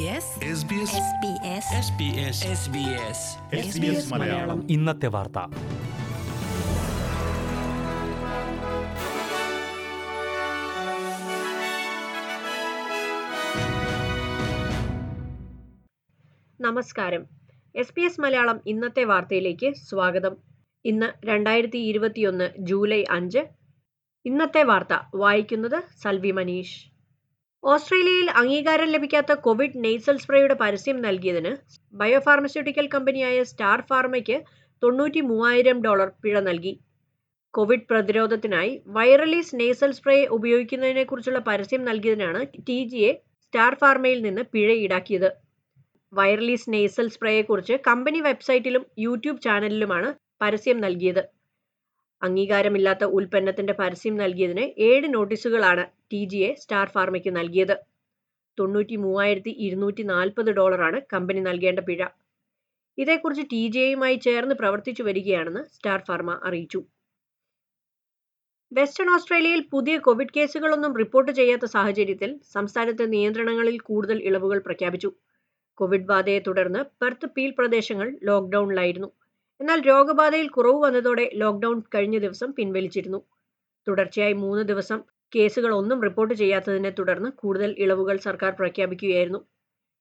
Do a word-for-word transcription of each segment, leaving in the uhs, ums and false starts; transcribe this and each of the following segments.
മലയാളം ഇന്നത്തെ വാർത്ത. നമസ്കാരം. എസ് ബി എസ് മലയാളം ഇന്നത്തെ വാർത്തയിലേക്ക് സ്വാഗതം. ഇന്ന് രണ്ടായിരത്തി ഇരുപത്തിയൊന്ന് ജൂലൈ അഞ്ച്. ഇന്നത്തെ വാർത്ത വായിക്കുന്നത് സൽവി മനീഷ്. ഓസ്ട്രേലിയയിൽ അംഗീകാരം ലഭിക്കാത്ത കോവിഡ് നെയ്സൽ സ്പ്രേയുടെ പരസ്യം നൽകിയതിന് ബയോഫാർമസ്യൂട്ടിക്കൽ കമ്പനിയായ സ്റ്റാർ ഫാർമയ്ക്ക് തൊണ്ണൂറ്റി മൂവായിരം ഡോളർ പിഴ നൽകി. കോവിഡ് പ്രതിരോധത്തിനായി വൈറലിസ് നെയ്സൽ സ്പ്രേ ഉപയോഗിക്കുന്നതിനെ കുറിച്ചുള്ള പരസ്യം നൽകിയതിനാണ് ടി ജി എ സ്റ്റാർ ഫാർമയിൽ നിന്ന് പിഴ ഈടാക്കിയത്. വൈറലിസ് നെയ്സൽ സ്പ്രേയെക്കുറിച്ച് കമ്പനി വെബ്സൈറ്റിലും യൂട്യൂബ് ചാനലിലുമാണ് പരസ്യം നൽകിയത്. അംഗീകാരമില്ലാത്ത ഉൽപ്പന്നത്തിന്റെ പരസ്യം നൽകിയതിന് ഏഴ് നോട്ടീസുകളാണ് ടി ജി എ സ്റ്റാർ ഫാർമയ്ക്ക് നൽകിയത്. തൊണ്ണൂറ്റി മൂവായിരത്തി ഇരുന്നൂറ്റി നാൽപ്പത് ഡോളറാണ് കമ്പനി നൽകേണ്ട പിഴ. ഇതേക്കുറിച്ച് ടി ജി എയുമായി ചേർന്ന് പ്രവർത്തിച്ചു വരികയാണെന്ന് സ്റ്റാർ ഫാർമ അറിയിച്ചു. വെസ്റ്റേൺ ഓസ്ട്രേലിയയിൽ പുതിയ കോവിഡ് കേസുകളൊന്നും റിപ്പോർട്ട് ചെയ്യാത്ത സാഹചര്യത്തിൽ സംസ്ഥാനത്തെ നിയന്ത്രണങ്ങളിൽ കൂടുതൽ ഇളവുകൾ പ്രഖ്യാപിച്ചു. കോവിഡ് ബാധയെ തുടർന്ന് പെർത്ത്, പീൽ പ്രദേശങ്ങൾ ലോക്ക്ഡൌണിലായിരുന്നു. എന്നാൽ രോഗബാധയിൽ കുറവ് വന്നതോടെ ലോക്ക്ഡൌൺ കഴിഞ്ഞ ദിവസം പിൻവലിച്ചിരുന്നു. തുടർച്ചയായി മൂന്ന് ദിവസം കേസുകൾ ഒന്നും റിപ്പോർട്ട് ചെയ്യാത്തതിനെ തുടർന്ന് കൂടുതൽ ഇളവുകൾ സർക്കാർ പ്രഖ്യാപിക്കുകയായിരുന്നു.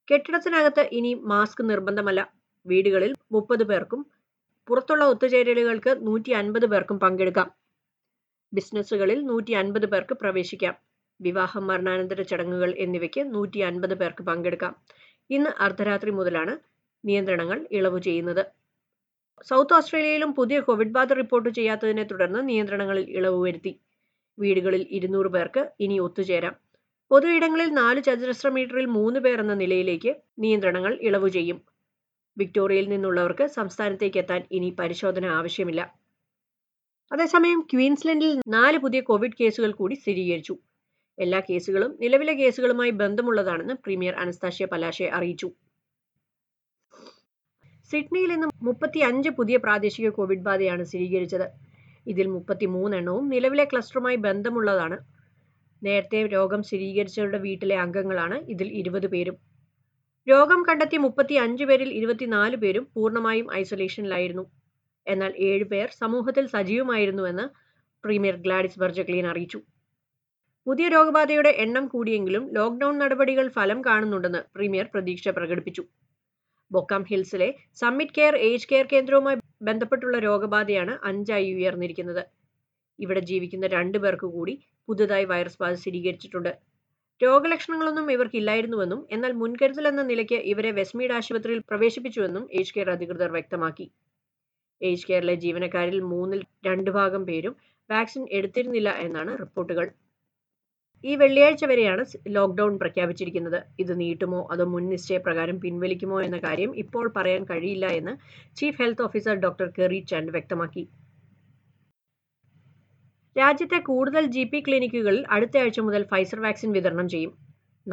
കെട്ടിടത്തിനകത്ത് ഇനി മാസ്ക് നിർബന്ധമല്ല. വീടുകളിൽ മുപ്പത് പേർക്കും പുറത്തുള്ള ഒത്തുചേരലുകൾക്ക് നൂറ്റി അൻപത് പേർക്കും പങ്കെടുക്കാം. ബിസിനസ്സുകളിൽ നൂറ്റി അൻപത് പേർക്ക് പ്രവേശിക്കാം. വിവാഹം, മരണാനന്തര ചടങ്ങുകൾ എന്നിവയ്ക്ക് നൂറ്റി അൻപത് പേർക്ക് പങ്കെടുക്കാം. ഇന്ന് അർദ്ധരാത്രി മുതലാണ് നിയന്ത്രണങ്ങൾ ഇളവ് ചെയ്യുന്നത്. സൗത്ത് ഓസ്ട്രേലിയയിലും പുതിയ കോവിഡ് ബാധ റിപ്പോർട്ട് ചെയ്യാത്തതിനെ തുടർന്ന് നിയന്ത്രണങ്ങളിൽ ഇളവ് വരുത്തി. വീടുകളിൽ ഇരുന്നൂറ് പേർക്ക് ഇനി ഒത്തുചേരാം. പൊതു ഇടങ്ങളിൽ നാല് ചതുരശ്ര മീറ്ററിൽ മൂന്ന് പേർ എന്ന നിലയിലേക്ക് നിയന്ത്രണങ്ങൾ ഇളവ് ചെയ്യും. വിക്ടോറിയയിൽ നിന്നുള്ളവർക്ക് സംസ്ഥാനത്തേക്ക് എത്താൻ ഇനി പരിശോധന ആവശ്യമില്ല. അതേസമയം ക്വീൻസ്ലൻഡിൽ നാല് പുതിയ കോവിഡ് കേസുകൾ കൂടി സ്ഥിരീകരിച്ചു. എല്ലാ കേസുകളും നിലവിലെ കേസുകളുമായി ബന്ധമുള്ളതാണെന്ന് പ്രീമിയർ അനസ്താഷ്യ പലാഷെ അറിയിച്ചു. സിഡ്നിയിൽ നിന്ന് മുപ്പത്തി അഞ്ച് പുതിയ പ്രാദേശിക കോവിഡ് ബാധയാണ് സ്ഥിരീകരിച്ചത്. ഇതിൽ മുപ്പത്തി മൂന്നെണ്ണവും നിലവിലെ ക്ലസ്റ്ററുമായി ബന്ധമുള്ളതാണ്. നേരത്തെ രോഗം സ്ഥിരീകരിച്ചവരുടെ വീട്ടിലെ അംഗങ്ങളാണ് ഇതിൽ ഇരുപത് പേരും. രോഗം കണ്ടെത്തിയ മുപ്പത്തി അഞ്ച് പേരിൽ ഇരുപത്തിനാല് പേരും പൂർണ്ണമായും ഐസൊലേഷനിലായിരുന്നു. എന്നാൽ ഏഴ് പേർ സമൂഹത്തിൽ സജീവമായിരുന്നുവെന്ന് പ്രീമിയർ ഗ്ലാഡിസ് ബെർജക്ലിയൻ അറിയിച്ചു. പുതിയ രോഗബാധയുടെ എണ്ണം കൂടിയെങ്കിലും ലോക്ക്ഡൌൺ നടപടികൾ ഫലം കാണുന്നുണ്ടെന്ന് പ്രീമിയർ പ്രതീക്ഷ പ്രകടിപ്പിച്ചു. ബൊക്കാം ഹിൽസിലെ സമ്മിറ്റ് കെയർ ഏജ് കെയർ കേന്ദ്രവുമായി ബന്ധപ്പെട്ടുള്ള രോഗബാധയാണ് അഞ്ചായി ഉയർന്നിരിക്കുന്നത്. ഇവിടെ ജീവിക്കുന്ന രണ്ടു പേർക്ക് കൂടി പുതുതായി വൈറസ് ബാധ സ്ഥിരീകരിച്ചിട്ടുണ്ട്. രോഗലക്ഷണങ്ങളൊന്നും ഇവർക്കില്ലായിരുന്നുവെന്നും എന്നാൽ മുൻകരുതൽ എന്ന നിലയ്ക്ക് ഇവരെ വെസ്റ്റ്മീഡ് ആശുപത്രിയിൽ പ്രവേശിപ്പിച്ചുവെന്നും ഏജ് കെയർ അധികൃതർ വ്യക്തമാക്കി. ഏജ് കെയറിലെ ജീവനക്കാരിൽ മൂന്നിൽ രണ്ടു ഭാഗം പേരും വാക്സിൻ എടുത്തിരുന്നില്ല എന്നാണ് റിപ്പോർട്ടുകൾ. ഈ വെള്ളിയാഴ്ച വരെയാണ് ലോക്ക്ഡൌൺ പ്രഖ്യാപിച്ചിരിക്കുന്നത്. ഇത് നീട്ടുമോ അതോ മുൻ നിശ്ചയപ്രകാരം പിൻവലിക്കുമോ എന്ന കാര്യം ഇപ്പോൾ പറയാൻ കഴിയില്ല എന്ന് chief health officer doctor Kerry Chant വ്യക്തമാക്കി. രാജ്യത്തെ കൂടുതൽ ജി പി ക്ലിനിക്കുകളിൽ അടുത്ത ആഴ്ച മുതൽ ഫൈസർ വാക്സിൻ വിതരണം ചെയ്യും.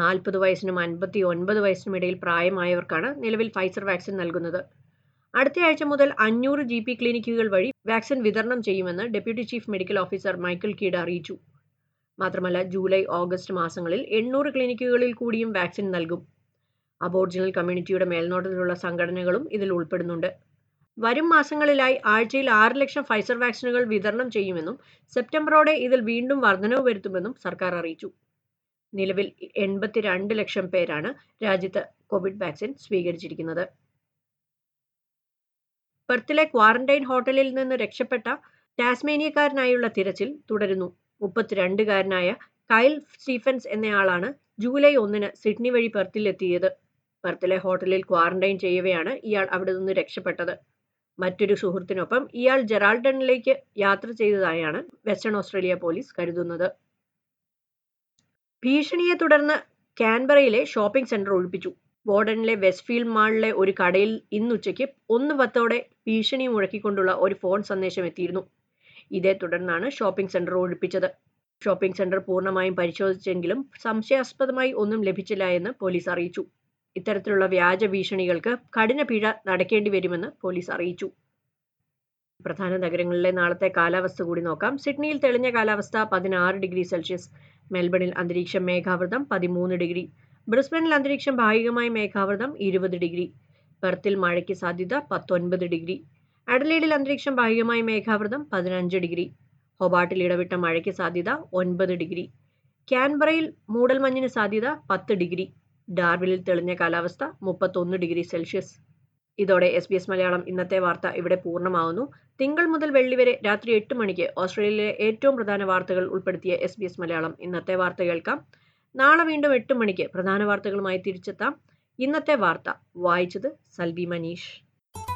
നാൽപ്പത് വയസ്സിനും അൻപത്തി ഒൻപത് വയസ്സിനും ഇടയിൽ പ്രായമായവർക്കാണ് നിലവിൽ ഫൈസർ വാക്സിൻ നൽകുന്നത്. അടുത്ത ആഴ്ച മുതൽ അഞ്ഞൂറ് ജി പി ക്ലിനിക്കുകൾ വഴി വാക്സിൻ വിതരണം ചെയ്യുമെന്ന് deputy chief medical officer Michael Kidd അറിയിച്ചു. മാത്രമല്ല ജൂലൈ ഓഗസ്റ്റ് മാസങ്ങളിൽ എണ്ണൂറ് ക്ലിനിക്കുകളിൽ കൂടിയും വാക്സിൻ നൽകും. അബോറിജിനൽ കമ്മ്യൂണിറ്റിയുടെ മേൽനോട്ടത്തിലുള്ള സംഘടനകളും ഇതിൽ ഉൾപ്പെടുന്നുണ്ട്. വരും മാസങ്ങളിലായി ആഴ്ചയിൽ ആറ് ലക്ഷം ഫൈസർ വാക്സിനുകൾ വിതരണം ചെയ്യുമെന്നും സെപ്റ്റംബറോടെ ഇതിൽ വീണ്ടും വർധനവ് വരുത്തുമെന്നും സർക്കാർ അറിയിച്ചു. നിലവിൽ എൺപത്തി രണ്ട് ലക്ഷം പേരാണ് രാജ്യത്ത് കോവിഡ് വാക്സിൻ സ്വീകരിച്ചിരിക്കുന്നത്. പെർത്തിലെ ക്വാറന്റൈൻ ഹോട്ടലിൽ നിന്ന് രക്ഷപ്പെട്ട ടാസ്മേനിയക്കാരനായുള്ള തിരച്ചിൽ തുടരുന്നു. മുപ്പത്തിരണ്ടുകാരനായ കൈൽ സ്റ്റീഫൻസ് എന്നയാളാണ് ജൂലൈ ഒന്നിന് സിഡ്നി വഴി പെർത്തിലെത്തിയത്. പെർത്തിലെ ഹോട്ടലിൽ ക്വാറന്റൈൻ ചെയ്യവെയാണ് ഇയാൾ അവിടെ നിന്ന് രക്ഷപ്പെട്ടത്. മറ്റൊരു സുഹൃത്തിനൊപ്പം ഇയാൾ ജെറാൾഡണിലേക്ക് യാത്ര ചെയ്തതായാണ് വെസ്റ്റേൺ ഓസ്ട്രേലിയ പോലീസ് കരുതുന്നത്. ഭീഷണിയെ തുടർന്ന് കാൻബറയിലെ ഷോപ്പിംഗ് സെന്റർ ഒഴിപ്പിച്ചു. ബോർഡനിലെ വെസ്റ്റ്ഫീൽഡ് മാളിലെ ഒരു കടയിൽ ഇന്നുച്ചയ്ക്ക് ഒന്ന് പത്തോടെ ഭീഷണി മുഴക്കിക്കൊണ്ടുള്ള ഒരു ഫോൺ സന്ദേശം എത്തിയിരുന്നു. ഇതേ തുടർന്നാണ് ഷോപ്പിംഗ് സെന്റർ ഒഴിപ്പിച്ചത്. ഷോപ്പിംഗ് സെന്റർ പൂർണ്ണമായും പരിശോധിച്ചെങ്കിലും സംശയാസ്പദമായി ഒന്നും ലഭിച്ചില്ല എന്ന് പോലീസ് അറിയിച്ചു. ഇത്തരത്തിലുള്ള വ്യാജ ഭീഷണികൾക്ക് കഠിന പിഴ നടക്കേണ്ടി വരുമെന്ന് പോലീസ് അറിയിച്ചു. പ്രധാന നഗരങ്ങളിലെ നാളത്തെ കാലാവസ്ഥ കൂടി നോക്കാം. സിഡ്നിയിൽ തെളിഞ്ഞ കാലാവസ്ഥ പതിനാറ് ഡിഗ്രി സെൽഷ്യസ്. മെൽബണിൽ അന്തരീക്ഷം മേഘാവൃതം പതിമൂന്ന് ഡിഗ്രി. ബ്രിസ്ബനിൽ അന്തരീക്ഷം ഭാഗികമായി മേഘാവൃതം, ഇരുപത് ഡിഗ്രി. പെർത്തിൽ മഴയ്ക്ക് സാധ്യത, പത്തൊൻപത് ഡിഗ്രി. അഡലേഡിൽ അന്തരീക്ഷം ഭാഗികമായി മേഘാവൃതം, പതിനഞ്ച് ഡിഗ്രി. ഹൊബാട്ടിൽ ഇടവിട്ട മഴയ്ക്ക് സാധ്യത, ഒൻപത് ഡിഗ്രി. ക്യാൻബറയിൽ മൂടൽമഞ്ഞിന് സാധ്യത, പത്ത് ഡിഗ്രി. ഡാർവിനിൽ തെളിഞ്ഞ കാലാവസ്ഥ, മുപ്പത്തൊന്ന് ഡിഗ്രി സെൽഷ്യസ്. ഇതോടെ എസ് ബി എസ് മലയാളം ഇന്നത്തെ വാർത്ത ഇവിടെ പൂർണ്ണമാവുന്നു. തിങ്കൾ മുതൽ വെള്ളി വരെ രാത്രി എട്ട് മണിക്ക് ഓസ്ട്രേലിയയിലെ ഏറ്റവും പ്രധാന വാർത്തകൾ ഉൾപ്പെടുത്തിയ എസ് ബി എസ് മലയാളം ഇന്നത്തെ വാർത്ത കേൾക്കാം. നാളെ വീണ്ടും എട്ട് മണിക്ക് പ്രധാന വാർത്തകളുമായി തിരിച്ചെത്താം. ഇന്നത്തെ വാർത്ത വായിച്ചത് സൽവി മനീഷ്.